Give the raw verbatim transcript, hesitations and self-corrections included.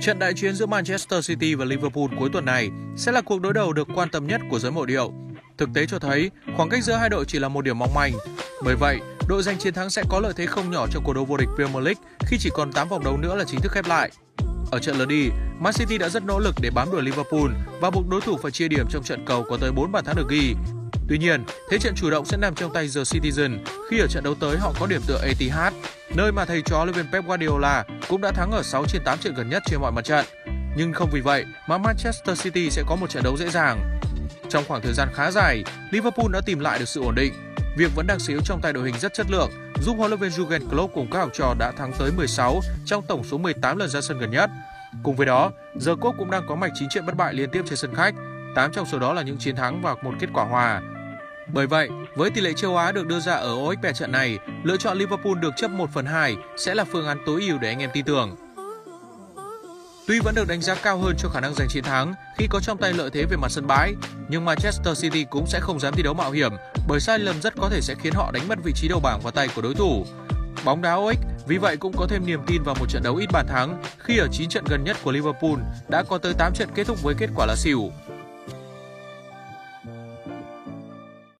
Trận đại chiến giữa Manchester City và Liverpool cuối tuần này sẽ là cuộc đối đầu được quan tâm nhất của giới mộ điệu. Thực tế cho thấy, khoảng cách giữa hai đội chỉ là một điểm mong manh. Bởi vậy, đội giành chiến thắng sẽ có lợi thế không nhỏ trong cuộc đua vô địch Premier League khi chỉ còn tám vòng đấu nữa là chính thức khép lại. Ở trận lượt đi, Man City đã rất nỗ lực để bám đuổi Liverpool và buộc đối thủ phải chia điểm trong trận cầu có tới bốn bàn thắng được ghi. Tuy nhiên, thế trận chủ động sẽ nằm trong tay The Citizen khi ở trận đấu tới họ có điểm tựa a tê hát, nơi mà thầy trò huấn luyện viên Pep Guardiola cũng đã thắng ở sáu trên tám trận gần nhất trên mọi mặt trận. Nhưng không vì vậy mà Manchester City sẽ có một trận đấu dễ dàng. Trong khoảng thời gian khá dài, Liverpool đã tìm lại được sự ổn định. Việc vẫn đang sở hữu trong tay đội hình rất chất lượng giúp huấn luyện viên Jurgen Klopp cùng các học trò đã thắng tới mười sáu trong tổng số mười tám lần ra sân gần nhất. Cùng với đó, The Cop cũng đang có mạch chín trận bất bại liên tiếp trên sân khách, tám trong số đó là những chiến thắng và một kết quả hòa. Bởi vậy, với tỷ lệ châu Á được đưa ra ở ô ích pè trận này, lựa chọn Liverpool được chấp một phần hai sẽ là phương án tối ưu để anh em tin tưởng. Tuy vẫn được đánh giá cao hơn cho khả năng giành chiến thắng khi có trong tay lợi thế về mặt sân bãi, nhưng Manchester City cũng sẽ không dám thi đấu mạo hiểm bởi sai lầm rất có thể sẽ khiến họ đánh mất vị trí đầu bảng vào tay của đối thủ. Bóng đá ô ích vì vậy cũng có thêm niềm tin vào một trận đấu ít bàn thắng khi ở chín trận gần nhất của Liverpool đã có tới tám trận kết thúc với kết quả là xỉu.